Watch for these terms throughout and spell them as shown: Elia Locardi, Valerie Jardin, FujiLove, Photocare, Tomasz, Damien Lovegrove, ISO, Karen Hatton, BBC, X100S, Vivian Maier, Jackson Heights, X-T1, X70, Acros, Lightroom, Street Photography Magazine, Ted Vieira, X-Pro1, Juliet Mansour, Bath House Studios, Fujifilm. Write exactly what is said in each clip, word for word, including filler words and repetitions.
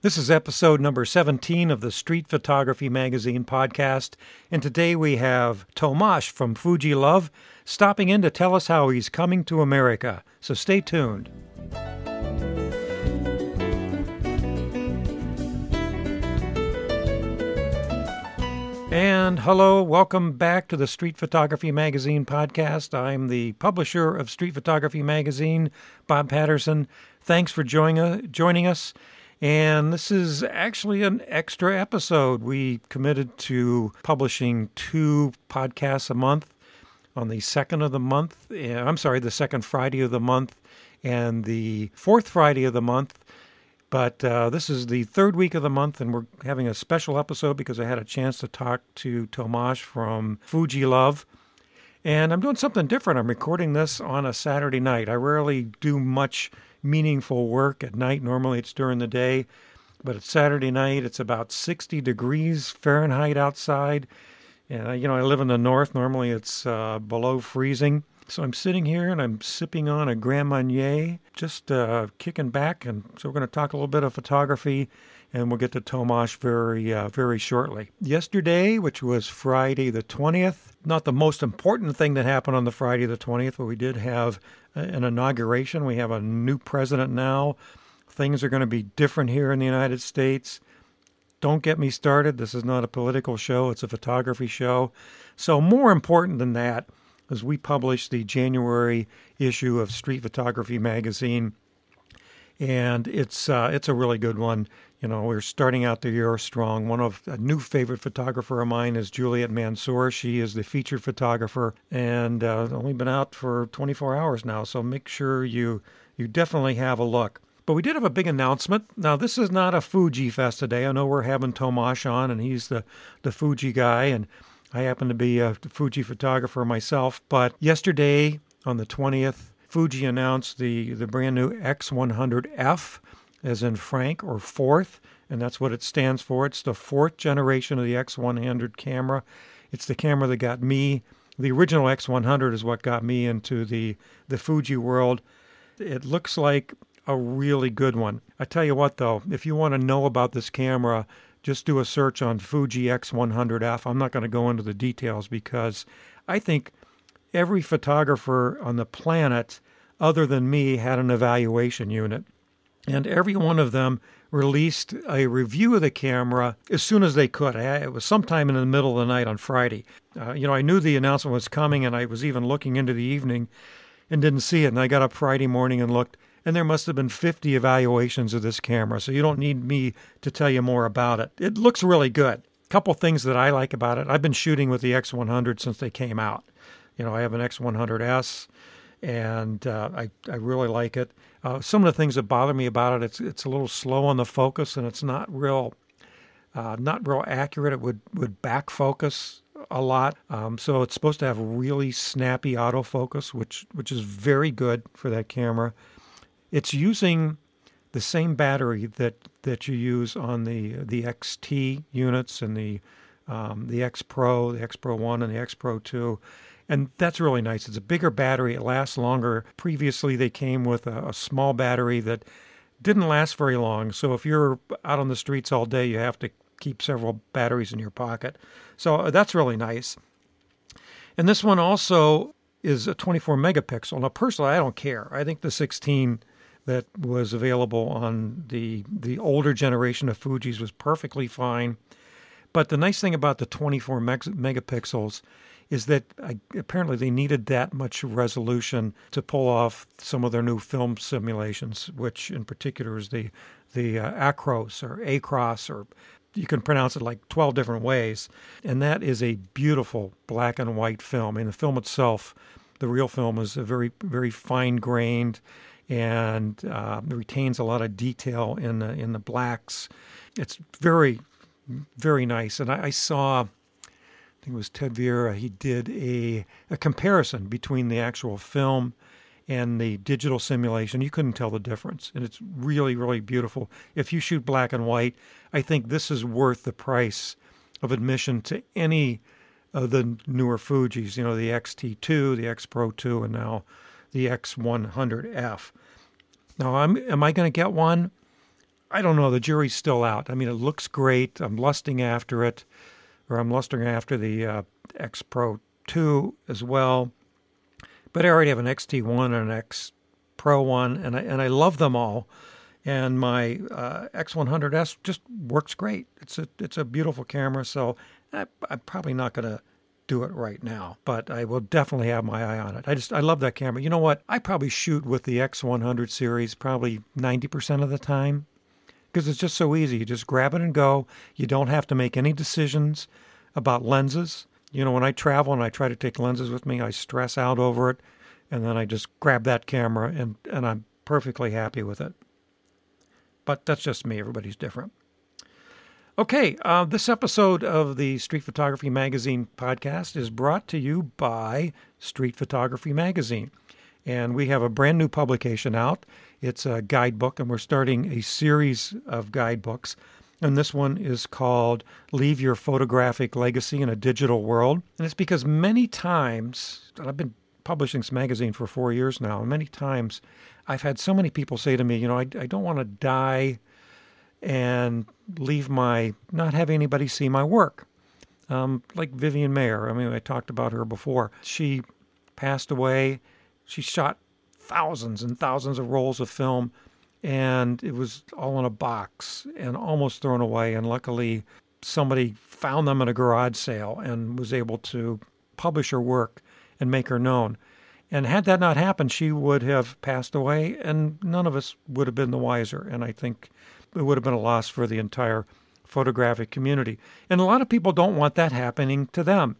This is episode number seventeen of the Street Photography Magazine podcast, and today we have Tomasz from FujiLove stopping in to tell us how he's coming to America, so stay tuned. And hello, welcome back to the Street Photography Magazine podcast. I'm the publisher of Street Photography Magazine, Bob Patterson. Thanks for join, joining us. And this is actually an extra episode. We committed to publishing two podcasts a month on the second of the month. I'm sorry, the second Friday of the month and the fourth Friday of the month. But uh, this is the third week of the month, and we're having a special episode because I had a chance to talk to Tomasz from FujiLove. And I'm doing something different. I'm recording this on a Saturday night. I rarely do much meaningful work at night. Normally it's during the day, but it's Saturday night. It's about sixty degrees Fahrenheit outside. And, you know, I live in the north. Normally it's uh, below freezing. So I'm sitting here and I'm sipping on a Grand Marnier, just uh, kicking back. And so we're going to talk a little bit of photography, and we'll get to Tomasz very, uh, very shortly. Yesterday, which was Friday the twentieth, not the most important thing that happened on the Friday the twentieth, but we did have an inauguration. We have a new president now. Things are going to be different here in the United States. Don't get me started. This is not a political show. It's a photography show. So more important than that, as we published the January issue of Street Photography Magazine, and it's uh, it's a really good one. You know, we're starting out the year strong. One of a new favorite photographer of mine is Juliet Mansour. She is the featured photographer, and uh, only been out for twenty-four hours now. So make sure you you definitely have a look. But we did have a big announcement. Now, this is not a Fuji Fest today. I know we're having Tomasz on, and he's the the Fuji guy, and I happen to be a Fuji photographer myself, but yesterday on the twentieth, Fuji announced the, the brand new X one hundred F, as in Frank, or fourth, and that's what it stands for. It's the fourth generation of the X one hundred camera. It's the camera that got me, the original X one hundred is what got me into the, the Fuji world. It looks like a really good one. I tell you what though, if you want to know about this camera, just do a search on Fuji X one hundred F. I'm not going to go into the details because I think every photographer on the planet other than me had an evaluation unit. And every one of them released a review of the camera as soon as they could. I, it was sometime in the middle of the night on Friday. Uh, you know, I knew the announcement was coming, and I was even looking into the evening and didn't see it. And I got up Friday morning and looked, and there must have been fifty evaluations of this camera, so you don't need me to tell you more about it. It looks really good. A couple things that I like about it. I've been shooting with the X one hundred since they came out. You know, I have an X one hundred S, and uh, I, I really like it. Uh, some of the things that bother me about it, it's it's a little slow on the focus, and it's not real uh, not real accurate. It would, would back focus a lot. Um, so it's supposed to have really snappy autofocus, which which is very good for that camera. It's using the same battery that, that you use on the the X T units and the um, the X-Pro, the X-Pro one and the X-Pro two. And that's really nice. It's a bigger battery. It lasts longer. Previously, they came with a, a small battery that didn't last very long. So if you're out on the streets all day, you have to keep several batteries in your pocket. So that's really nice. And this one also is a twenty-four megapixel. Now, personally, I don't care. I think the sixteen that was available on the the older generation of Fujis was perfectly fine. But the nice thing about the twenty-four megapixels is that I, apparently they needed that much resolution to pull off some of their new film simulations, which in particular is the the uh, Acros or Acros, or you can pronounce it like twelve different ways. And that is a beautiful black and white film. And the film itself, the real film, is a very, very fine-grained, and uh, retains a lot of detail in the, in the blacks. It's very, very nice. And I, I saw, I think it was Ted Vieira, he did a, a comparison between the actual film and the digital simulation. You couldn't tell the difference. And it's really, really beautiful. If you shoot black and white, I think this is worth the price of admission to any of the newer Fujis, you know, the X T two, the X-Pro two, and now the X one hundred F. Now, I'm, am I going to get one? I don't know. The jury's still out. I mean, it looks great. I'm lusting after it, or I'm lusting after the uh, X Pro two as well. But I already have an X T one and an X Pro one, and I, and I love them all. And my uh, X one hundred S just works great. It's a it's a beautiful camera, so I, I'm probably not going to do it right now, but I will definitely have my eye on it. I just I love that camera. You know what? I probably shoot with the X one hundred series probably ninety percent of the time, because it's just so easy. You just grab it and go. You don't have to make any decisions about lenses. You know, when I travel and I try to take lenses with me, I stress out over it, and then I just grab that camera, and, and I'm perfectly happy with it. But that's just me. Everybody's different. Okay, uh, this episode of the Street Photography Magazine podcast is brought to you by Street Photography Magazine. And we have a brand new publication out. It's a guidebook, and we're starting a series of guidebooks. And this one is called Leave Your Photographic Legacy in a Digital World. And it's because many times, and I've been publishing this magazine for four years now, and many times I've had so many people say to me, you know, I, I don't want to die and leave my, not have anybody see my work. Um, like Vivian Maier, I mean, I talked about her before. She passed away. She shot thousands and thousands of rolls of film, and it was all in a box and almost thrown away. And luckily, somebody found them at a garage sale and was able to publish her work and make her known. And had that not happened, she would have passed away, and none of us would have been the wiser. And I think it would have been a loss for the entire photographic community. And a lot of people don't want that happening to them.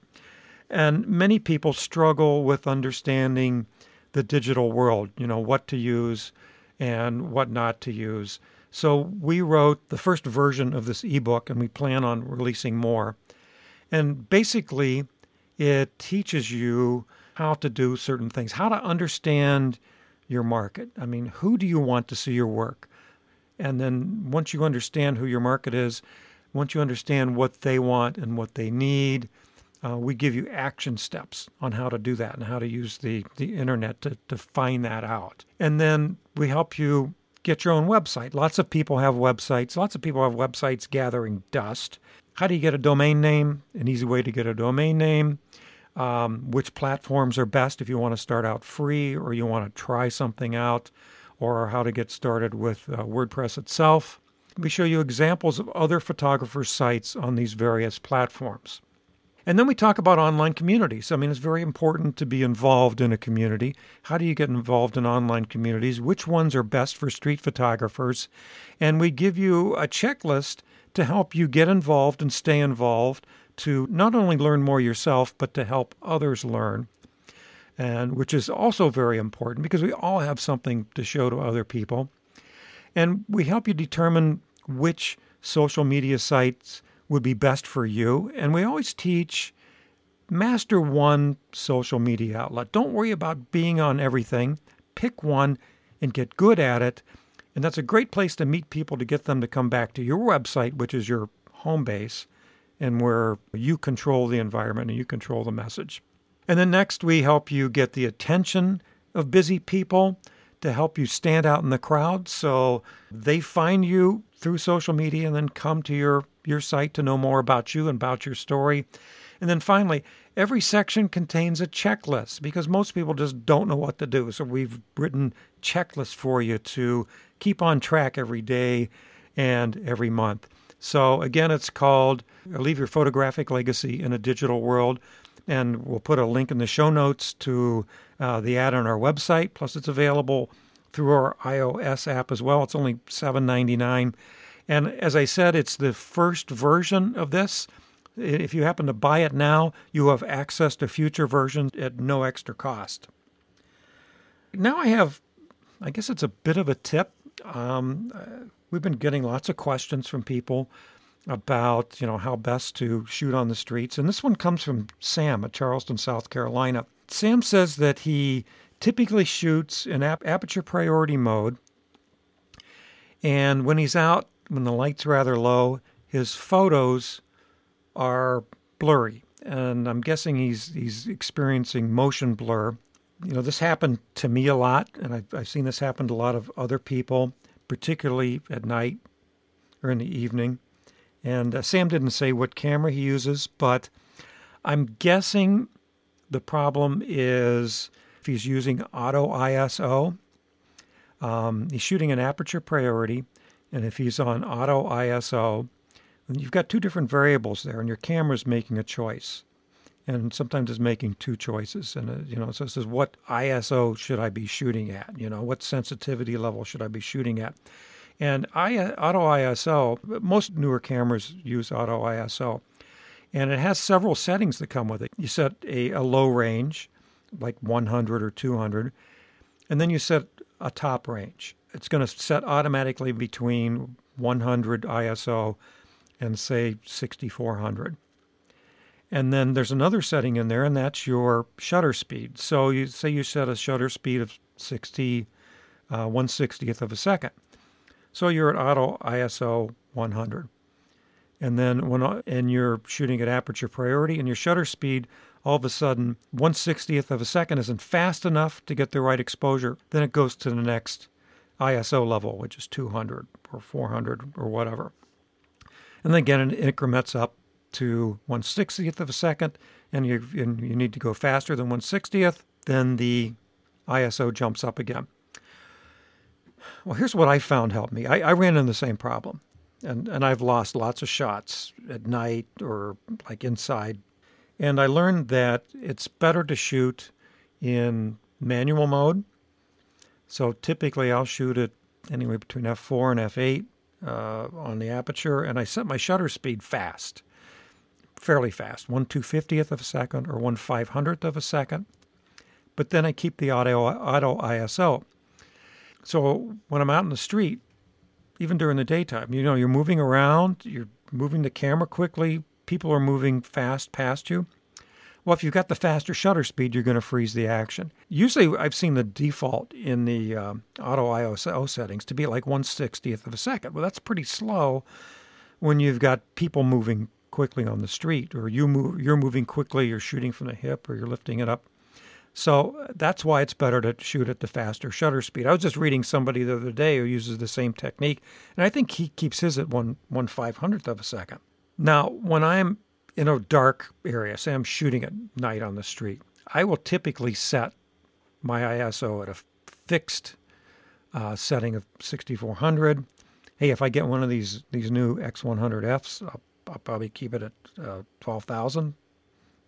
And many people struggle with understanding the digital world, you know, what to use and what not to use. So we wrote the first version of this ebook, and we plan on releasing more. And basically, it teaches you how to do certain things, how to understand your market. I mean, who do you want to see your work? And then once you understand who your market is, once you understand what they want and what they need, uh, we give you action steps on how to do that and how to use the, the internet to, to find that out. And then we help you get your own website. Lots of people have websites. Lots of people have websites gathering dust. How do you get a domain name? An easy way to get a domain name. Um, which platforms are best if you want to start out free or you want to try something out, or how to get started with uh, WordPress itself. We show you examples of other photographers' sites on these various platforms. And then we talk about online communities. I mean, it's very important to be involved in a community. How do you get involved in online communities? Which ones are best for street photographers? And we give you a checklist to help you get involved and stay involved, to not only learn more yourself, but to help others learn, and which is also very important because we all have something to show to other people. And we help you determine which social media sites would be best for you. And we always teach, master one social media outlet. Don't worry about being on everything. Pick one and get good at it. And that's a great place to meet people to get them to come back to your website, which is your home base, and where you control the environment and you control the message. And then next, we help you get the attention of busy people to help you stand out in the crowd, so they find you through social media and then come to your, your site to know more about you and about your story. And then finally, every section contains a checklist because most people just don't know what to do. So we've written checklists for you to keep on track every day and every month. So again, it's called Leave Your Photographic Legacy in a Digital World, and we'll put a link in the show notes to uh, the ad on our website, plus it's available through our iOS app as well. It's only seven dollars and ninety-nine cents. And as I said, it's the first version of this. If you happen to buy it now, you have access to future versions at no extra cost. Now I have, I guess it's a bit of a tip. Um, uh, We've been getting lots of questions from people about, you know, how best to shoot on the streets. And this one comes from Sam at Charleston, South Carolina. Sam says that he typically shoots in ap- aperture priority mode. And when he's out, when the light's rather low, his photos are blurry. And I'm guessing he's he's experiencing motion blur. You know, this happened to me a lot, and I've, I've seen this happen to a lot of other people, particularly at night or in the evening. And uh, Sam didn't say what camera he uses, but I'm guessing the problem is if he's using auto I S O, um, he's shooting an aperture priority, and if he's on auto I S O, then you've got two different variables there, and your camera's making a choice. And sometimes it's making two choices. And, uh, you know, so it says, what I S O should I be shooting at? You know, what sensitivity level should I be shooting at? And I, auto I S O, most newer cameras use auto I S O. And it has several settings that come with it. You set a, a low range, like one hundred or two hundred, and then you set a top range. It's going to set automatically between one hundred I S O and, say, sixty-four hundred. And then there's another setting in there, and that's your shutter speed. So you say you set a shutter speed of sixty, uh, one sixtieth of a second. So you're at auto I S O one hundred. And then when and you're shooting at aperture priority, and your shutter speed, all of a sudden, one sixtieth of a second isn't fast enough to get the right exposure. Then it goes to the next I S O level, which is two hundred or four hundred or whatever. And then again, it increments up to one sixtieth of a second, and you and you need to go faster than one sixtieth, then the I S O jumps up again. Well, here's what I found helped me. I, I ran into the same problem, and, and I've lost lots of shots at night or like inside. And I learned that it's better to shoot in manual mode. So typically I'll shoot it anywhere between F four and F eight uh, on the aperture, and I set my shutter speed fast. Fairly fast, one two fiftieth of a second or one five hundredth of a second. But then I keep the auto, auto I S O. So when I'm out in the street, even during the daytime, you know, you're moving around, you're moving the camera quickly, people are moving fast past you. Well, if you've got the faster shutter speed, you're going to freeze the action. Usually I've seen the default in the um, auto I S O settings to be like one sixtieth of a second. Well, that's pretty slow when you've got people moving quickly on the street, or you move, you're moving quickly, you're shooting from the hip, or you're lifting it up. So that's why it's better to shoot at the faster shutter speed. I was just reading somebody the other day who uses the same technique, and I think he keeps his at one one five hundredth of a second. Now, when I'm in a dark area, say I'm shooting at night on the street, I will typically set my I S O at a fixed uh, setting of sixty-four hundred. Hey, if I get one of these these new X one hundred F's, I'll I'll probably keep it at uh, twelve thousand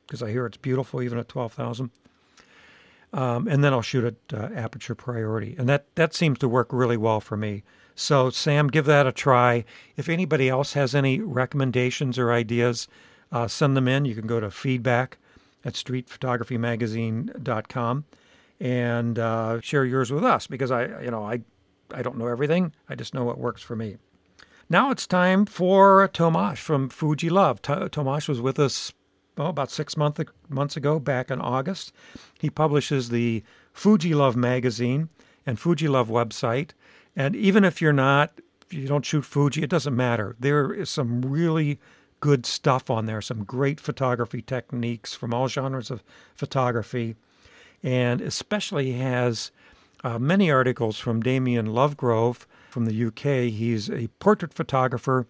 because I hear it's beautiful even at twelve thousand. Um, and then I'll shoot at uh, aperture priority. And that, that seems to work really well for me. So, Sam, give that a try. If anybody else has any recommendations or ideas, uh, send them in. You can go to feedback at street photography magazine dot com and uh, share yours with us because I, you know, I, I don't know everything. I just know what works for me. Now it's time for Tomasz from FujiLove. Tomasz was with us oh, about six month, months ago, back in August. He publishes the FujiLove magazine and FujiLove website. And even if you're not, you don't shoot Fuji, it doesn't matter. There is some really good stuff on there, some great photography techniques from all genres of photography. And especially has uh, many articles from Damien Lovegrove, from the U K. He's a portrait photographer.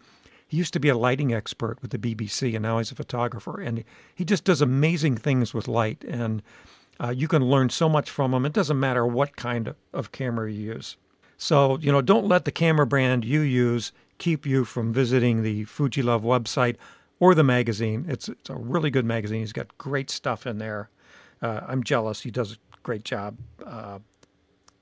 He used to be a lighting expert with the B B C, and now he's a photographer. And he just does amazing things with light, and uh, you can learn so much from him. It doesn't matter what kind of, of camera you use. So, you know, don't let the camera brand you use keep you from visiting the FujiLove website or the magazine. It's, it's a really good magazine. He's got great stuff in there. Uh, I'm jealous. He does a great job. Uh,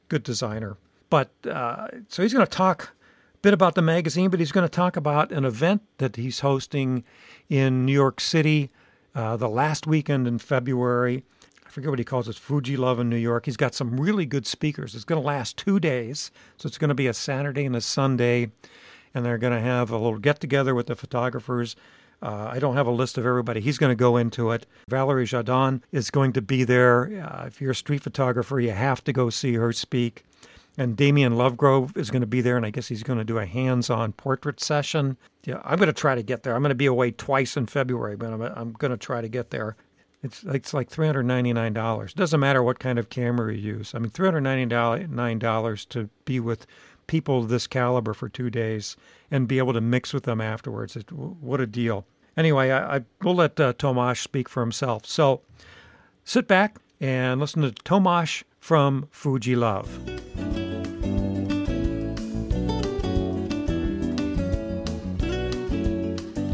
good designer. But uh, so he's going to talk a bit about the magazine, but he's going to talk about an event that he's hosting in New York City uh, the last weekend in February. I forget what he calls it, FujiLove in New York. He's got some really good speakers. It's going to last two days, so it's going to be a Saturday and a Sunday, and they're going to have a little get-together with the photographers. Uh, I don't have a list of everybody. He's going to go into it. Valerie Jardin is going to be there. Uh, if you're a street photographer, you have to go see her speak. And Damien Lovegrove is going to be there, and I guess he's going to do a hands-on portrait session. Yeah, I'm going to try to get there. I'm going to be away twice in February, but I'm, I'm going to try to get there. It's, it's like three hundred ninety-nine dollars. It doesn't matter what kind of camera you use. I mean, three hundred ninety-nine dollars to be with people of this caliber for two days and be able to mix with them afterwards. It, what a deal. Anyway, I, I will let uh, Tomasz speak for himself. So sit back and listen to Tomasz from FujiLove.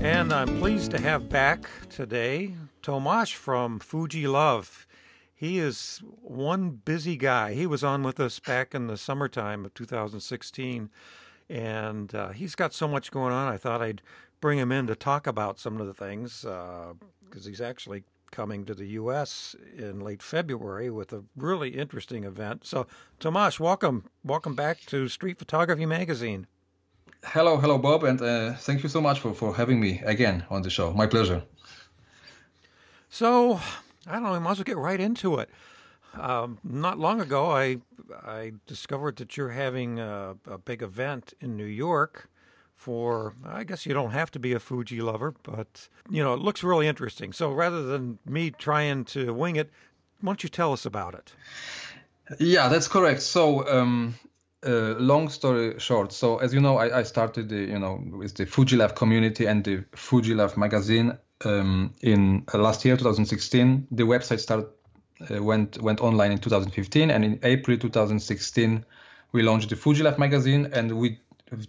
And I'm pleased to have back today Tomasz from FujiLove. He is one busy guy. He was on with us back in the summertime of two thousand sixteen, and uh, he's got so much going on, I thought I'd bring him in to talk about some of the things, because uh, he's actually coming to the U S in late February with a really interesting event. So, Tomasz, welcome. Welcome back to Street Photography Magazine. Hello, hello, Bob, and uh, thank you so much for, for having me again on the show. My pleasure. So, I don't know, I might as well get right into it. Um, not long ago, I I discovered that you're having a, a big event in New York for, I guess you don't have to be a Fuji lover, but, you know, it looks really interesting. So, rather than me trying to wing it, why don't you tell us about it? Yeah, that's correct. So, um... Uh, long story short, so as you know, I, I started, the, you know, with the FujiLove community and the FujiLove magazine um, in uh, last year, two thousand sixteen. The website started uh, went went online in two thousand fifteen, and in April two thousand sixteen, we launched the FujiLove magazine, and we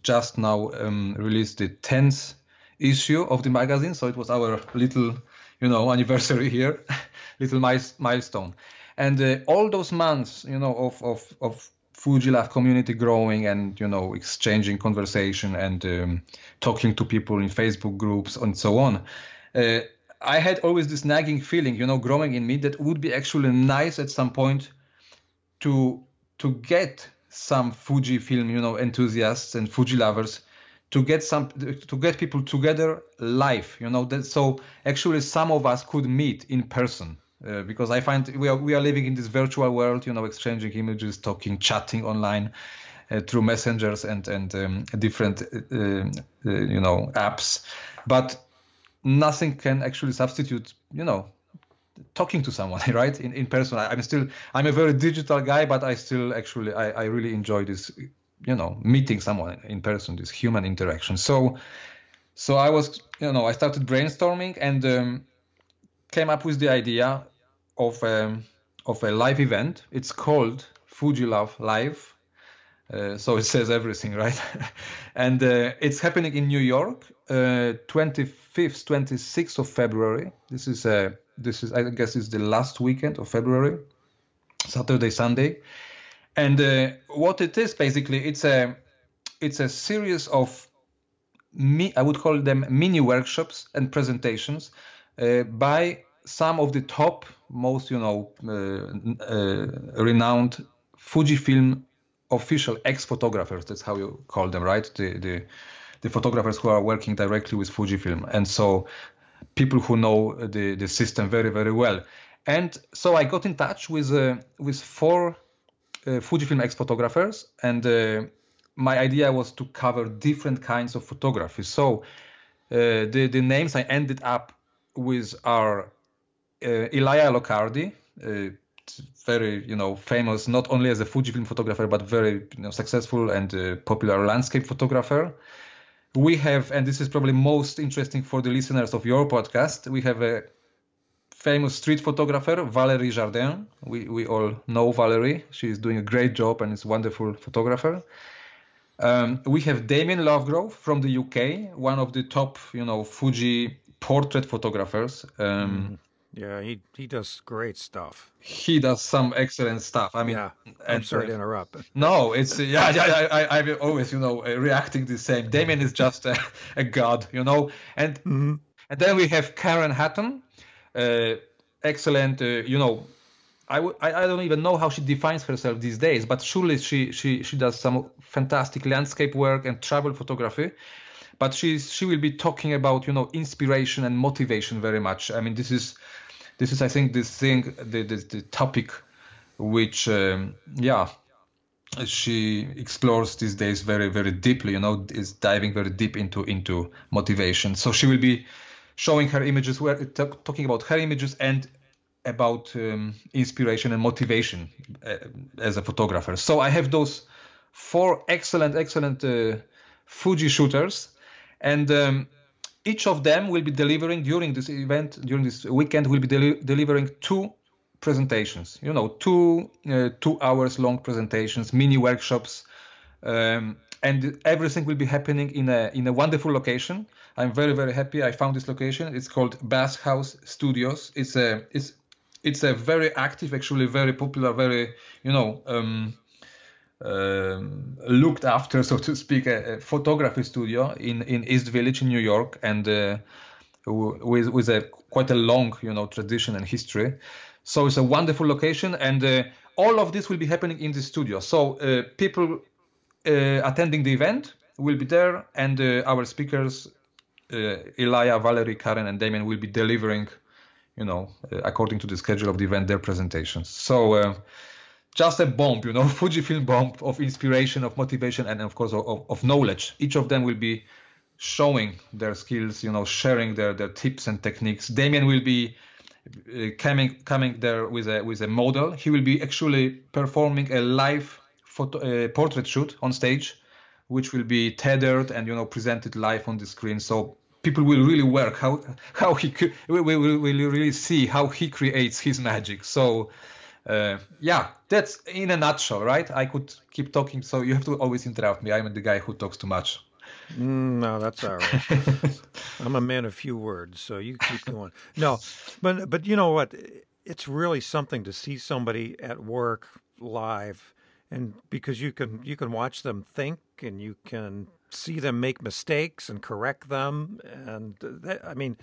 just now um, released the tenth issue of the magazine. So it was our little, you know, anniversary here, little mi- milestone, and uh, all those months, you know, of of of FujiLove community growing and, you know, exchanging conversation and um, talking to people in Facebook groups and so on. Uh, I had always this nagging feeling, you know, growing in me, that would be actually nice at some point to to get some Fujifilm, you know, enthusiasts and Fuji lovers to get some to get people together live, you know, that so actually some of us could meet in person. Uh, because I find we are we are living in this virtual world, you know, exchanging images, talking, chatting online uh, through messengers and and um, different uh, uh, you know apps, but nothing can actually substitute, you know, talking to someone, right? In in person, I, I'm still I'm a very digital guy, but I still actually I, I really enjoy this, you know, meeting someone in person, this human interaction. So so I was you know I started brainstorming and um, came up with the idea of a, of a live event. It's called FujiLove Live. Uh, so it says everything, right? and uh, it's happening in New York, uh, twenty-fifth, twenty-sixth of February. This is, uh, this is I guess, is the last weekend of February, Saturday, Sunday. And uh, what it is, basically, it's a, it's a series of, mi- I would call them mini workshops and presentations uh, by some of the top, most, you know, uh, uh, renowned Fujifilm official ex-photographers. That's how you call them, right? The, the the photographers who are working directly with Fujifilm. And so people who know the, the system very, very well. And so I got in touch with uh, with four uh, Fujifilm ex-photographers. And uh, my idea was to cover different kinds of photography. So uh, the, the names I ended up with are Uh, Elia Locardi, uh, very, you know, famous not only as a Fujifilm photographer, but very, you know, successful and uh, popular landscape photographer. We have, and this is probably most interesting for the listeners of your podcast, we have a famous street photographer, Valerie Jardin. We we all know Valerie. She is doing a great job and is a wonderful photographer. Um, we have Damien Lovegrove from the U K, one of the top, you know, Fuji portrait photographers. Um, mm-hmm. Yeah, he, he does great stuff. He does some excellent stuff. I mean, yeah, I'm and, sorry to interrupt. No, it's yeah, yeah. I, I'm always, you know, reacting the same. Damien is just a, a god, you know. And mm-hmm. and then we have Karen Hatton, uh, excellent. Uh, you know, I, w- I I don't even know how she defines herself these days, but surely she she she does some fantastic landscape work and travel photography. But she she will be talking about, you know, inspiration and motivation very much. I mean, this is. This is, I think, this thing, the the, the topic, which, um, yeah, she explores these days very, very deeply. You know, is diving very deep into into motivation. So she will be showing her images, where talking about her images and about um, inspiration and motivation uh, as a photographer. So I have those four excellent, excellent uh, Fuji shooters, and um, each of them will be delivering during this event, during this weekend, will be del delivering two presentations. You know, two uh, two hours long presentations, mini workshops, um, and everything will be happening in a in a wonderful location. I'm very very happy I found this location. It's called Bath House Studios. It's a it's it's a very active, actually very popular, very you know. Um, Um, looked after, so to speak, a, a photography studio in, in East Village in New York, and uh, with with a quite a long, you know, tradition and history. So it's a wonderful location, and uh, all of this will be happening in the studio. So uh, people uh, attending the event will be there, and uh, our speakers, uh, Elia, Valerie, Karen, and Damien will be delivering, you know, uh, according to the schedule of the event, their presentations. So. Uh, Just a bomb, you know, Fujifilm bomb of inspiration, of motivation, and of course of, of knowledge. Each of them will be showing their skills, you know, sharing their, their tips and techniques. Damien will be uh, coming coming there with a with a model. He will be actually performing a live photo, uh, portrait shoot on stage, which will be tethered and you know presented live on the screen. So people will really work how how he we will really see how he creates his magic. So. Uh, yeah, that's in a nutshell, right? I could keep talking, so you have to always interrupt me. I'm the guy who talks too much. Mm, no, that's all right. I'm a man of few words, so you keep going. No, but but you know what? It's really something to see somebody at work live, and because you can you can watch them think, and you can see them make mistakes and correct them, and that, I mean.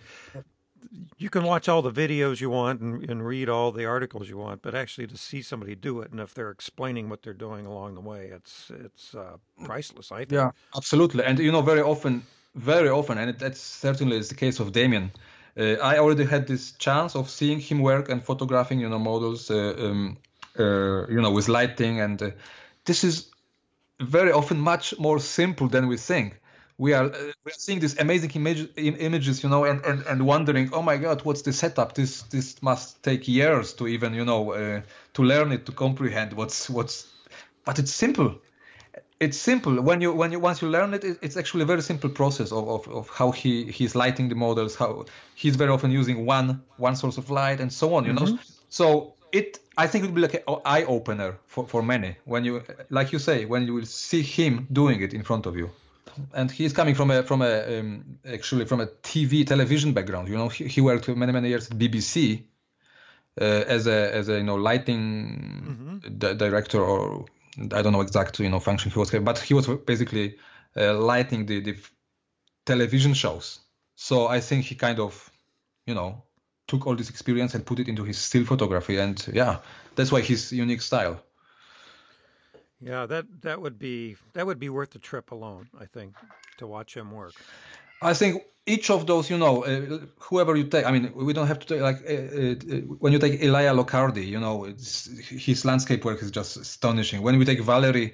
You can watch all the videos you want and, and read all the articles you want, but actually to see somebody do it, and if they're explaining what they're doing along the way, it's it's uh, priceless, I think. Yeah, absolutely. And, you know, very often, very often, and that certainly is the case of Damien, uh, I already had this chance of seeing him work and photographing, you know, models, uh, um, uh, you know, with lighting. And uh, this is very often much more simple than we think. We are, uh, we are seeing these amazing image, images, you know, and, and, and wondering, oh my God, what's the setup? This this must take years to even, you know, uh, to learn it, to comprehend what's what's. But it's simple. It's simple when you when you once you learn it. It's actually a very simple process of of, of how he he's lighting the models, how he's very often using one one source of light and so on, you mm-hmm. know. So it I think it would be like an eye opener for for many when you like you say when you will see him doing it in front of you. And he's coming from a from a um, actually from a T V television background. You know, he, he worked many many years at B B C uh, as a as a you know lighting mm-hmm. di director or I don't know exact you know function he was, but he was basically uh, lighting the the television shows. So I think he kind of you know took all this experience and put it into his still photography, and yeah, that's why his unique style. Yeah, that that would be that would be worth the trip alone, I think, to watch him work. I think each of those, you know, uh, whoever you take, I mean, we don't have to take like uh, uh, when you take Elia Locardi, you know, it's, his landscape work is just astonishing. When we take Valerie,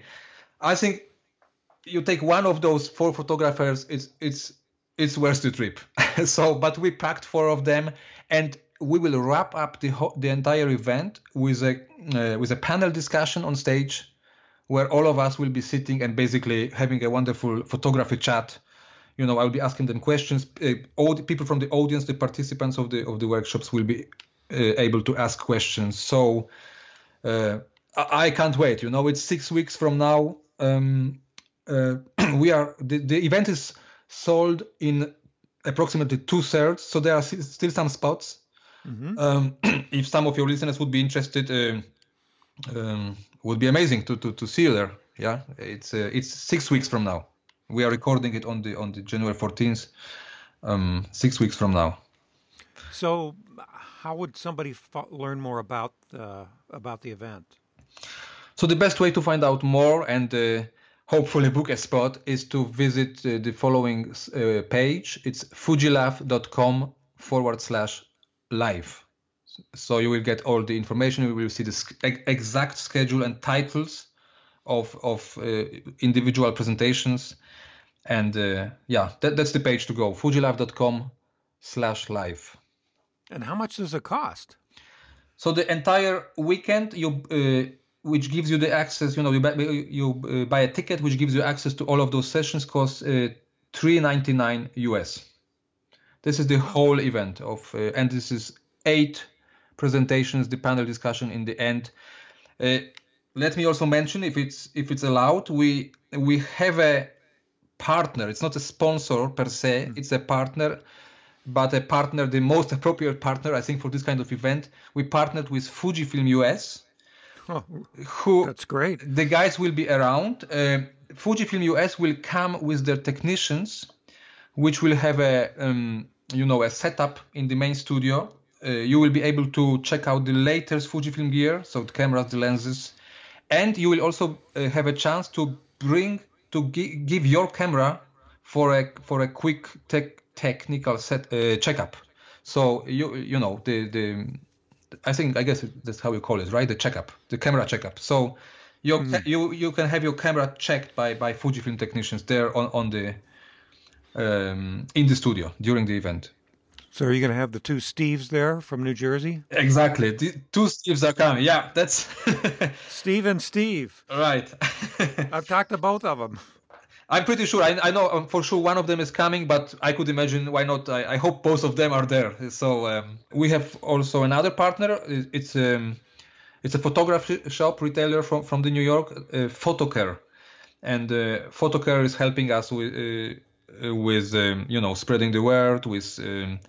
I think you take one of those four photographers, it's it's it's worth the trip. So, but we packed four of them, and we will wrap up the ho the entire event with a uh, with a panel discussion on stage, where all of us will be sitting and basically having a wonderful photography chat. You know, I will be asking them questions. Uh, all the people from the audience, the participants of the of the workshops will be uh, able to ask questions. So uh, I, I can't wait. You know, it's six weeks from now. Um, uh, we are the, the event is sold in approximately two thirds. So there are still some spots. Mm-hmm. um, if some of your listeners would be interested, uh, um, would be amazing to, to to see you there. Yeah, it's uh, it's six weeks from now. We are recording it on the on the January fourteenth, um, six weeks from now. So, how would somebody f learn more about uh, about the event? So the best way to find out more and uh, hopefully book a spot is to visit uh, the following uh, page. It's fujilove dot com forward slash live. So you will get all the information. You will see the exact schedule and titles of of uh, individual presentations, and uh, yeah, that, that's the page to go. fujilove dot com slash live. And how much does it cost? So the entire weekend, you uh, which gives you the access, you know, you buy, you buy a ticket, which gives you access to all of those sessions, costs uh, three ninety-nine U S. This is the whole event of, uh, and this is eight presentations, the panel discussion in the end. Uh, let me also mention, if it's if it's allowed, we we have a partner. It's not a sponsor per se, mm-hmm. It's a partner, but a partner, the most appropriate partner, I think, for this kind of event. We partnered with Fujifilm U S. Oh, who, that's great. The guys will be around. Uh, Fujifilm U S will come with their technicians, which will have a um, you know a setup in the main studio. Uh, you will be able to check out the latest Fujifilm gear, so the cameras, the lenses, and you will also uh, have a chance to bring to gi give your camera for a for a quick tech technical set uh, checkup. So you you know the the. I think, I guess that's how you call it, right? The checkup, the camera checkup. So your, mm. you you can have your camera checked by, by Fujifilm technicians there on, on the um, in the studio during the event. So are you going to have the two Steves there from New Jersey? Exactly. The two Steves are coming. Yeah, that's... Steve and Steve. Right. I've talked to both of them. I'm pretty sure. I, I know for sure one of them is coming, but I could imagine why not. I, I hope both of them are there. So um, we have also another partner. It's um, it's a photography shop retailer from from the New York, uh, Photocare, and uh, Photocare is helping us with uh, with um, you know spreading the word, with um,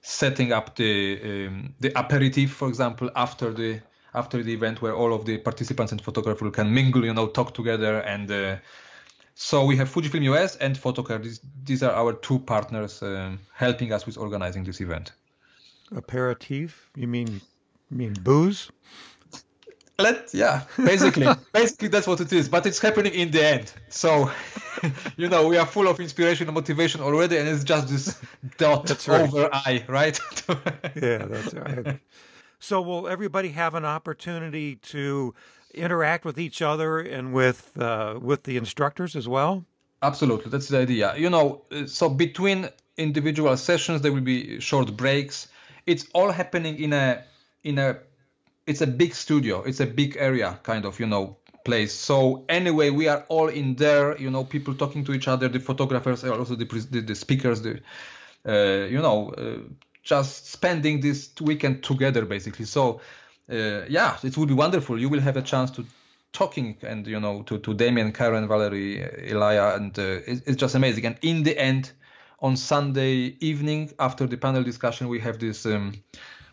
setting up the um, the aperitif, for example, after the after the event, where all of the participants and photographers can mingle, you know, talk together and. Uh, So we have Fujifilm U S and Photocare. These, these are our two partners um, helping us with organizing this event. Aperitif? You mean you mean booze? Let yeah, basically, basically that's what it is. But it's happening in the end. So you know we are full of inspiration and motivation already, and it's just this dot that's right. over I, right? Yeah, that's right. So will everybody have an opportunity to interact with each other and with uh, with the instructors as well? Absolutely, that's the idea. You know, so between individual sessions there will be short breaks. It's all happening in a in a it's a big studio. It's a big area kind of you know place. So anyway, we are all in there. You know, people talking to each other. The photographers, also the the, the speakers. The uh, you know uh, just spending this weekend together basically. So. Uh, yeah, it would be wonderful. You will have a chance to talking and, you know, to, to Damien, Karen, Valerie, Elia, and uh, it, it's just amazing. And in the end, on Sunday evening, after the panel discussion, we have this, um,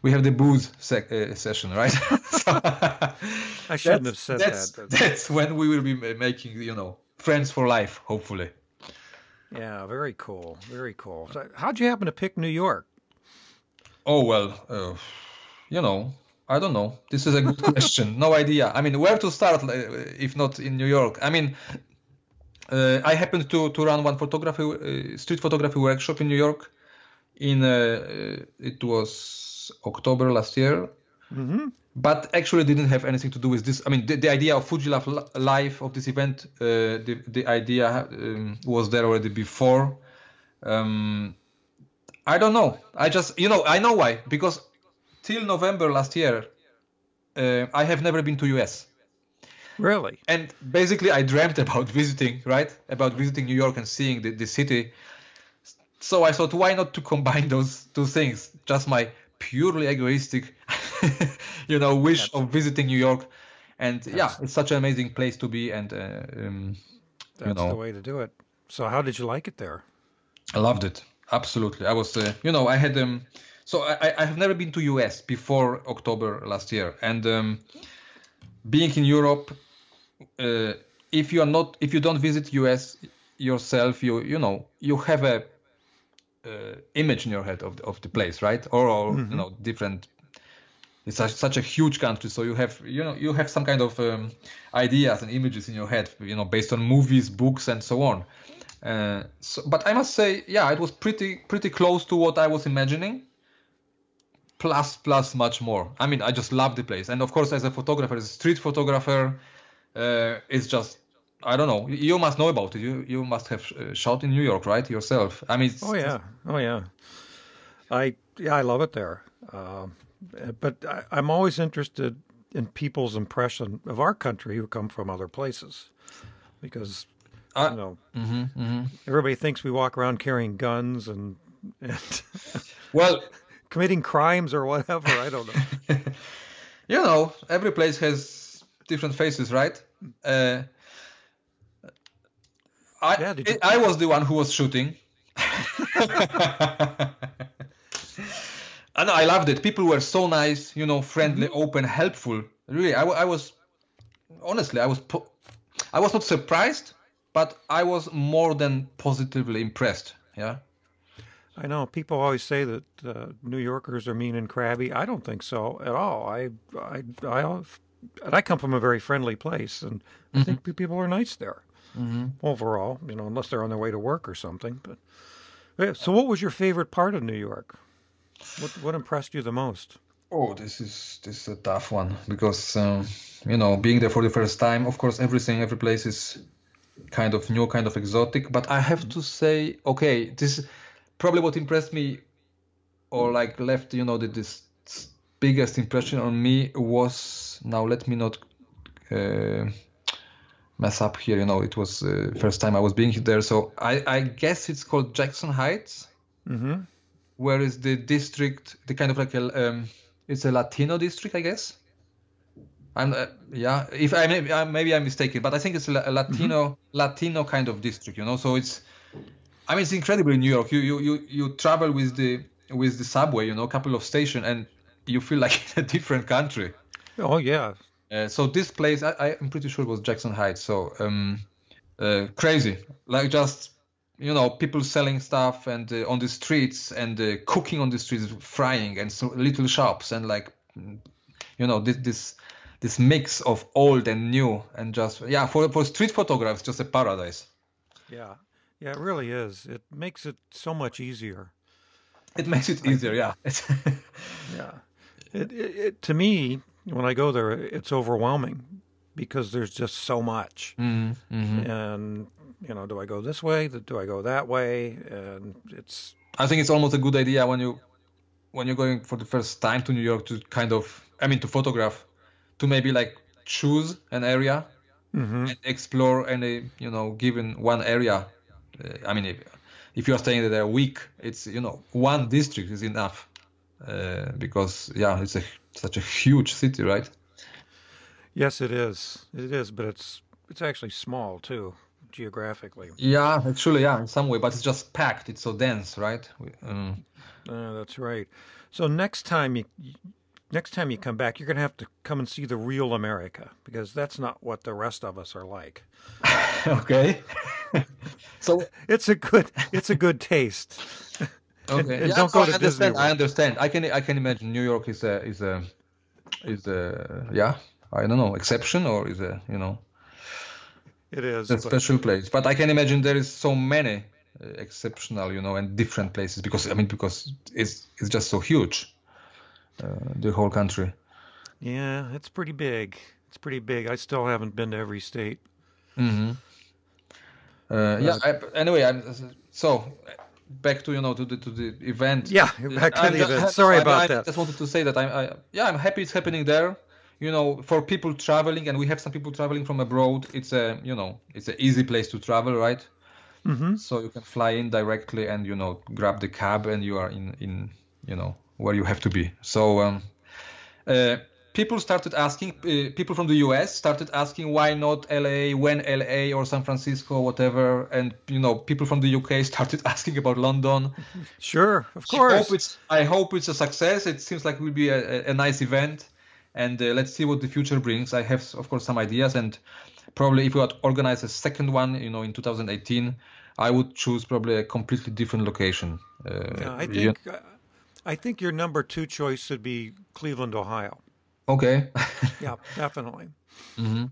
we have the booze sec uh, session, right? So, I shouldn't have said that's, that. That's... that's when we will be making, you know, friends for life, hopefully. Yeah, very cool. Very cool. So how'd you happen to pick New York? Oh, well, uh, you know. I don't know. This is a good question. No idea. I mean, where to start if not in New York? I mean, uh, I happened to to run one photography uh, street photography workshop in New York. In uh, it was October last year, mm-hmm. But actually didn't have anything to do with this. I mean, the, the idea of FujiLove Live of this event, uh, the the idea um, was there already before. Um, I don't know. I just you know I know why because. Till November last year, uh, I have never been to U S. Really? And basically, I dreamt about visiting, right? About visiting New York and seeing the, the city. So I thought, why not to combine those two things? Just my purely egoistic, you know, wish That's of visiting New York. And That's yeah, it's such an amazing place to be. And uh, um, That's you know, the way to do it. So how did you like it there? I loved it. Absolutely. I was, uh, you know, I had... Um, So I, I have never been to U S before October last year, and um, being in Europe, uh, if you are not, if you don't visit U S yourself, you you know you have a uh, image in your head of of the place, right? Or, or mm-hmm. you know different. It's such, such a huge country, so you have you know you have some kind of um, ideas and images in your head, you know, based on movies, books, and so on. Uh, so, but I must say, yeah, it was pretty pretty close to what I was imagining. Plus, plus, much more. I mean, I just love the place. And of course, as a photographer, as a street photographer, uh, it's just, I don't know. You must know about it. You you must have shot in New York, right? Yourself. I mean, it's, oh yeah, oh yeah. I yeah, I love it there. Uh, but I, I'm always interested in people's impression of our country who come from other places, because uh, you know mm-hmm, mm-hmm. everybody thinks we walk around carrying guns and, and well committing crimes or whatever. I don't know. You know, every place has different faces, right? Uh, I yeah, did you- I was the one who was shooting. And I loved it. People were so nice, you know, friendly, mm-hmm. open, helpful. Really, I, I was honestly, I was, po- I was not surprised, but I was more than positively impressed. Yeah, I know. People always say that uh, New Yorkers are mean and crabby. I don't think so at all. I, I, I, and I come from a very friendly place, and mm-hmm. I think people are nice there mm-hmm. overall. You know, unless they're on their way to work or something. But yeah. So, what was your favorite part of New York? What what impressed you the most? Oh, this is this is a tough one because um, you know, being there for the first time, of course, everything, every place is kind of new, kind of exotic. But I have to say, okay, this is probably what impressed me, or like left, you know, the, this biggest impression on me was, now let me not uh, mess up here. You know, it was the uh, first time I was being there, so I, I guess it's called Jackson Heights. Mm-hmm. Where is the district, the kind of like a, um, it's a Latino district, I guess. I'm, uh, yeah, if I maybe, I maybe I'm mistaken, but I think it's a, a Latino, mm-hmm. Latino kind of district, you know. So it's, I mean, it's incredible in New York. You, you, you, you travel with the with the subway, you know, a couple of stations, and you feel like in a different country. Oh yeah. Uh, so this place, I, I'm pretty sure it was Jackson Heights. So um, uh, crazy, like just. You know, people selling stuff and uh, on the streets and uh, cooking on the streets, frying and so little shops and like, you know, this this this mix of old and new and just yeah for for street photographs, just a paradise. Yeah, yeah, it really is. It makes it so much easier. It makes it easier, yeah. yeah, it, it, it to me when I go there, it's overwhelming because there's just so much mm-hmm. and. You know, do I go this way? Do I go that way? And it's. I think it's almost a good idea when you, when you're going for the first time to New York to kind of, I mean, to photograph, to maybe like choose an area mm-hmm. and explore any, you know, given one area. Uh, I mean, if, if you are staying there a week, it's, you know, one district is enough uh, because yeah, it's a, such a huge city, right? Yes, it is. It is, but it's it's actually small too. Geographically, yeah, actually, yeah, in some way, but it's just packed. It's so dense, right? Um, uh, that's right. So next time you, next time you come back, you're gonna have to come and see the real America because that's not what the rest of us are like. Okay. So it's a good, it's a good taste. Okay. And, and yeah, don't so go to I Disney understand. World. I understand. I can, I can imagine New York is a, is a, is a, yeah, I don't know, exception or is a, you know. It is. It's a special place. But I can imagine there is so many uh, exceptional, you know, and different places because, I mean, because it's it's just so huge, uh, the whole country. Yeah, it's pretty big. It's pretty big. I still haven't been to every state. Mm-hmm. Uh, yeah, I, anyway, I'm, so back to, you know, to the, to the event. Yeah, back to I'm the just, event. Sorry I, about I, that. I just wanted to say that, I'm, I, yeah, I'm happy it's happening there. You know, for people traveling, and we have some people traveling from abroad, it's a, you know, it's an easy place to travel, right? Mm-hmm. So you can fly in directly and, you know, grab the cab and you are in, in you know, where you have to be. So um, uh, people started asking, uh, people from the U S started asking why not L A, when L A or San Francisco, whatever. And, you know, people from the U K started asking about London. Sure, of course. I hope it's, I hope it's a success. It seems like it will be a, a nice event. And uh, let's see what the future brings. I have, of course, some ideas. And probably if we had organized a second one, you know, in two thousand eighteen, I would choose probably a completely different location. Uh, yeah, I think you... I think your number two choice should be Cleveland, Ohio. Okay. Yeah, definitely. Mm-hmm.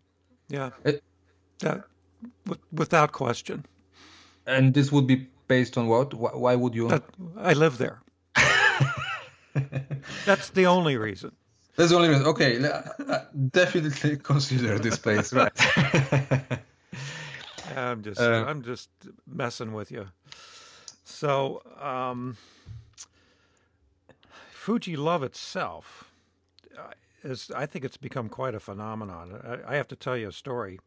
Yeah, it... that, w- without question. And this would be based on what? Why would you? That, I live there. That's the only reason. That's the only reason. Okay, definitely consider this place, right? I'm just, uh, I'm just messing with you. So, um, FujiLove itself, is, I think it's become quite a phenomenon. I, I have to tell you a story.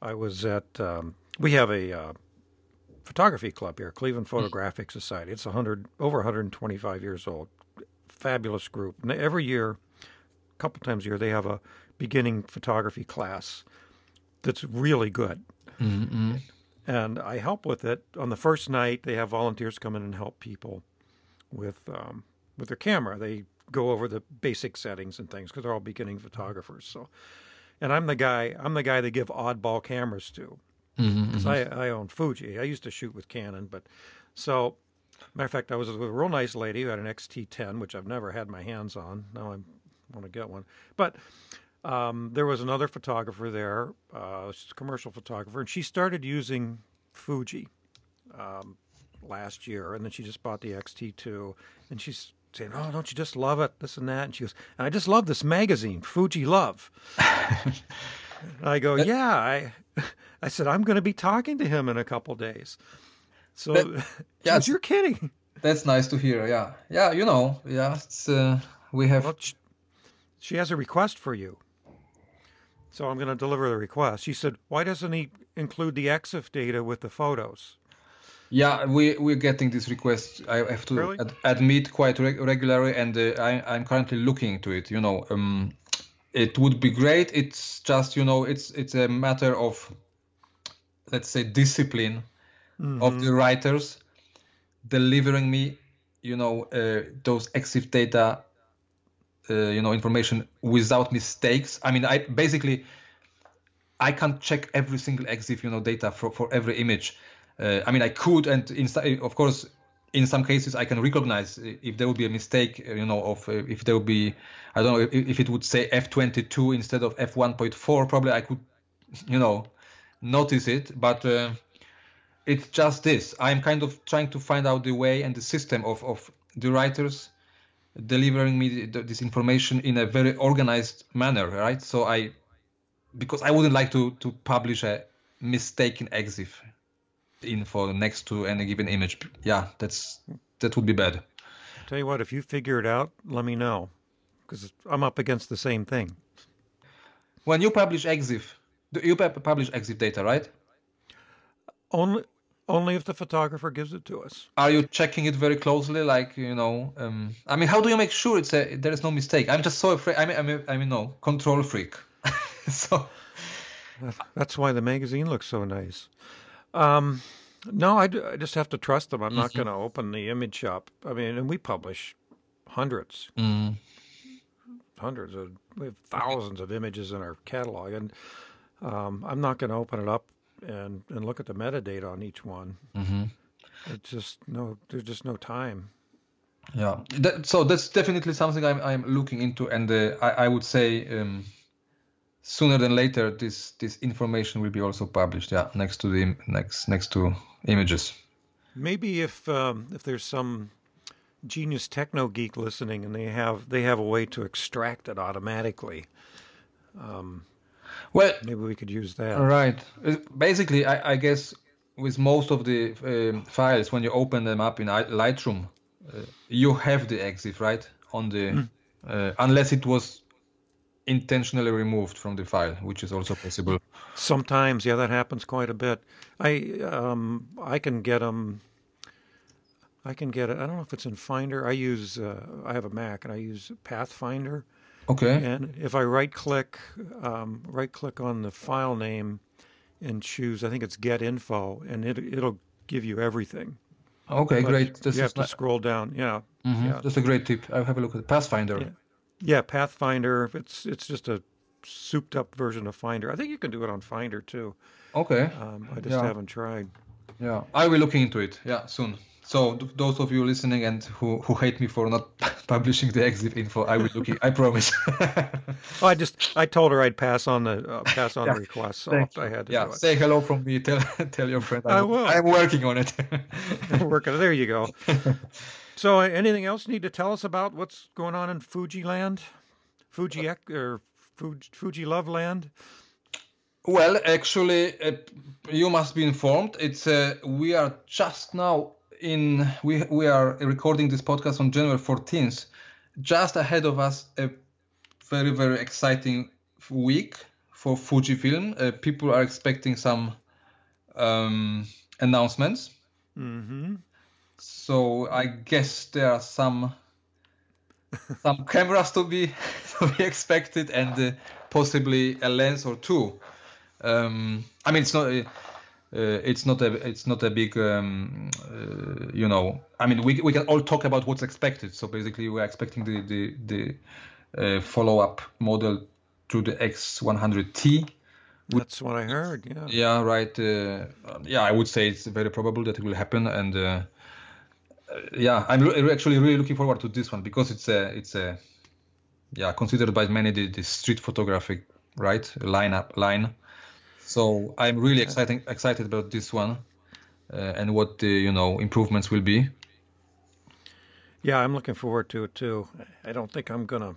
I was at, um, we have a uh, photography club here, Cleveland Photographic mm-hmm. Society. It's one hundred, over one hundred twenty-five years old. Fabulous group. And every year, a couple times a year, they have a beginning photography class that's really good. Mm-hmm. And I help with it. On the first night, they have volunteers come in and help people with um, with their camera. They go over the basic settings and things because they're all beginning photographers. So, and I'm the guy. I'm the guy they give oddball cameras to. Because mm-hmm. I, I own Fuji. I used to shoot with Canon, but so matter of fact, I was with a real nice lady who had an X T ten, which I've never had my hands on. Now I want to get one, but. Um, there was another photographer there, uh, she's a commercial photographer, and she started using Fuji um, last year, and then she just bought the X T two, and she's saying, oh, don't you just love it, this and that, and she goes, and I just love this magazine, FujiLove. I go, yeah, I, I said, I'm going to be talking to him in a couple days. So that, yeah, goes, you're kidding. That's nice to hear, yeah. Yeah, you know, yeah, it's, uh, we have... Well, she has a request for you. So I'm going to deliver the request. She said, why doesn't he include the E X I F data with the photos? Yeah, we, we're getting this request, I have to really? ad- admit, quite re- regularly, and uh, I, I'm currently looking to it. You know, um, it would be great. It's just, you know, it's it's a matter of, let's say, discipline mm-hmm. of the writers delivering me, you know, uh, those E X I F data Uh, you know, information without mistakes. I mean, I basically, I can't check every single E X I F, you know, data for, for every image. Uh, I mean, I could, and in, of course, in some cases, I can recognize if there would be a mistake, you know, of if there would be, I don't know, if, if it would say F twenty-two instead of F one point four, probably I could, you know, notice it. But uh, it's just this. I'm kind of trying to find out the way and the system of, of the writers delivering me this information in a very organized manner, right? So I, because I wouldn't like to to publish a mistaken E X I F info next to any given image. Yeah, that's that would be bad. I'll tell you what, if you figure it out, let me know, because I'm up against the same thing. When you publish E X I F, you publish E X I F data, right? Only Only if the photographer gives it to us. Are you checking it very closely? Like, you know, um, I mean, how do you make sure it's a, there is no mistake? I'm just so afraid. I mean, I mean, I mean no, control freak. So that's why the magazine looks so nice. Um, no, I, I just have to trust them. I'm mm-hmm. not going to open the image up. I mean, and we publish hundreds, mm. hundreds of we have thousands of images in our catalog, and um, I'm not going to open it up and and look at the metadata on each one. Mm-hmm. It's just no, there's just no time. Yeah, that, so that's definitely something I'm I'm looking into, and uh, I I would say um, sooner than later this this information will be also published. Yeah, next to the next next to images. Maybe if um, if there's some genius techno geek listening and they have they have a way to extract it automatically. Um, Well, maybe we could use that. Right. Basically, I, I guess with most of the um, files, when you open them up in Lightroom, uh, you have the E X I F, right? On the mm. uh, unless it was intentionally removed from the file, which is also possible. Sometimes, yeah, that happens quite a bit. I um, I can get them. I can get it. I don't know if it's in Finder. I use. Uh, I have a Mac, and I use Pathfinder. Okay. And if I right click, um, right click on the file name, and choose, I think it's Get Info, and it it'll give you everything. Okay, but great. This you have to scroll down. Yeah. Mm-hmm. Yeah. That's a great tip. I'll have a look at Pathfinder. Yeah. yeah, Pathfinder. It's it's just a souped up version of Finder. I think you can do it on Finder too. Okay. Um, I just yeah. haven't tried. Yeah, I will look into it. Yeah, soon. So those of you listening and who, who hate me for not publishing the E X I F info, I will look. I promise. oh, I just I told her I'd pass on the uh, pass on yeah. the request. So I had to yeah. do it. Say hello from me. Tell tell your friend. I, I will. I'm working on it. I'm working. There you go. So uh, anything else you need to tell us about what's going on in Fuji land, Fuji or Fuji, Fuji Love land? Well, actually, uh, you must be informed. It's uh, we are just now. In we we are recording this podcast on January fourteenth. Just ahead of us, a very, very exciting week for Fujifilm. Uh, people are expecting some um, announcements. Mm-hmm. So I guess there are some some cameras to be to be expected, and uh, possibly a lens or two. Um, I mean, it's not uh, it's not a it's not a big um, uh, you know. I mean, we we can all talk about what's expected. So basically, we're expecting the the, the uh, follow up model to the X one hundred T. That's what I heard. Yeah. Yeah. Right. Uh, yeah, I would say it's very probable that it will happen, and uh, yeah, I'm re- actually really looking forward to this one, because it's a it's a yeah considered by many the, the street photography right lineup line. So I'm really yeah. exciting excited about this one, uh, and what the you know improvements will be. Yeah, I'm looking forward to it too. I don't think I'm gonna.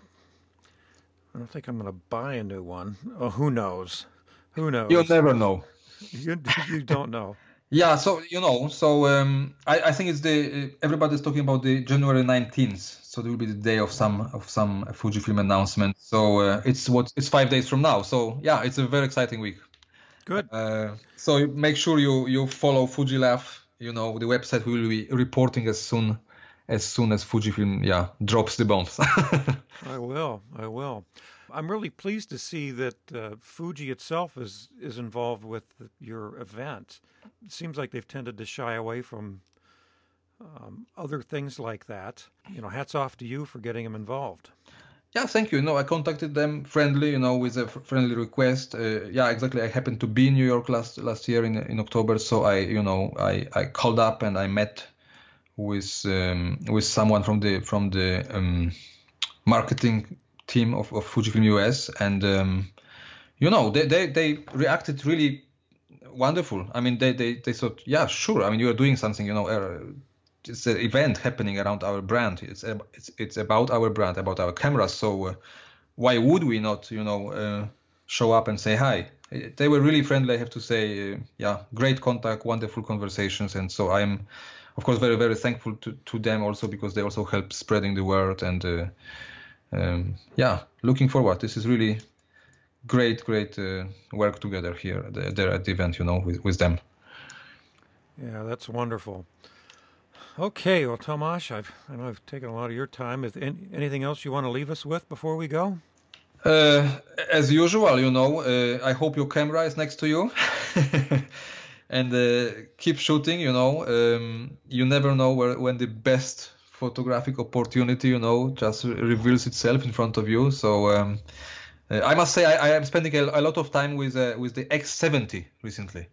I don't think I'm gonna buy a new one. Oh, who knows? Who knows? You'll never know. You you don't know. Yeah, so you know, so um, I, I think it's the uh, everybody's talking about the January nineteenth. So it will be the day of some of some Fujifilm announcement. So uh, it's what it's five days from now. So yeah, it's a very exciting week. Good. Uh, so make sure you you follow FujiLove. You know, the website will be reporting as soon as soon as Fujifilm yeah drops the bombs. I will. I will. I'm really pleased to see that uh, Fuji itself is, is involved with your event. It seems like they've tended to shy away from um, other things like that. You know, hats off to you for getting them involved. Yeah, thank you. No, I contacted them friendly, you know, with a f- friendly request. Uh, yeah, exactly. I happened to be in New York last last year in in October, so I, you know, I, I called up and I met with um, with someone from the from the um, marketing team of, of Fujifilm U S, and um, you know they, they, they reacted really wonderful. I mean, they, they, they thought, yeah, sure. I mean, you are doing something, you know, uh, it's an event happening around our brand. It's it's it's about our brand, about our cameras. So uh, why would we not, you know, uh, show up and say hi? They were really friendly, I have to say. Uh, yeah, great contact, wonderful conversations, and so I'm, of course, very very thankful to, to them also, because they also help spreading the word and. Uh, Um, yeah, looking forward. This is really great, great uh, work together here there at the event, you know, with, with them. Yeah, that's wonderful. Okay, well, Tomasz, I've, I know I've taken a lot of your time. Is any, anything else you want to leave us with before we go? Uh, as usual, you know, uh, I hope your camera is next to you. And uh, keep shooting, you know. Um, you never know where, when the best photographic opportunity, you know, just reveals itself in front of you. So um, I must say I, I am spending a, a lot of time with uh, with the X seventy recently.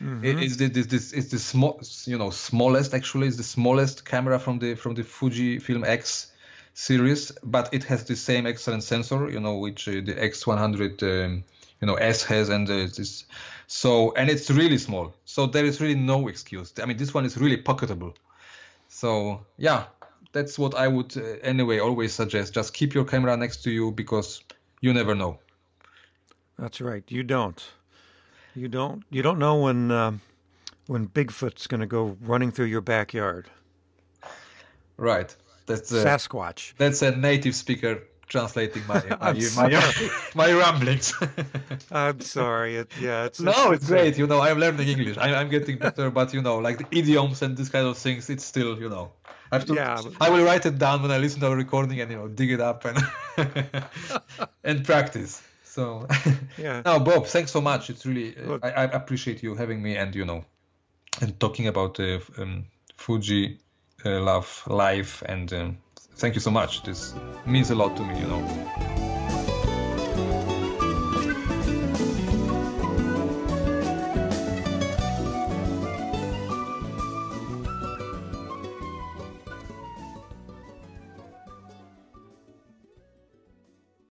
Mm-hmm. It, it's the this, this it's the small you know smallest actually it's the smallest camera from the from the Fujifilm X series, but it has the same excellent sensor, you know, which uh, the X one hundred um, you know S has, and uh, it's so and it's really small. So there is really no excuse. I mean, this one is really pocketable. So yeah. That's what I would, uh, anyway, always suggest. Just keep your camera next to you, because you never know. That's right. You don't. You don't. You don't know when uh, when Bigfoot's going to go running through your backyard. Right. That's a, Sasquatch. That's a native speaker translating my my my, my ramblings. I'm sorry. It, yeah. It's, no, it's, it's great. A... You know, I'm learning English. I, I'm getting better, but you know, like the idioms and this kind of things, it's still, you know. I, have to, yeah, but... I will write it down when I listen to our recording and, you know, dig it up and and practice. So, yeah. No, Bob, thanks so much. It's really, uh, I, I appreciate you having me and, you know, and talking about uh, um, Fuji uh, Love Live. And um, thank you so much. This means a lot to me, you know.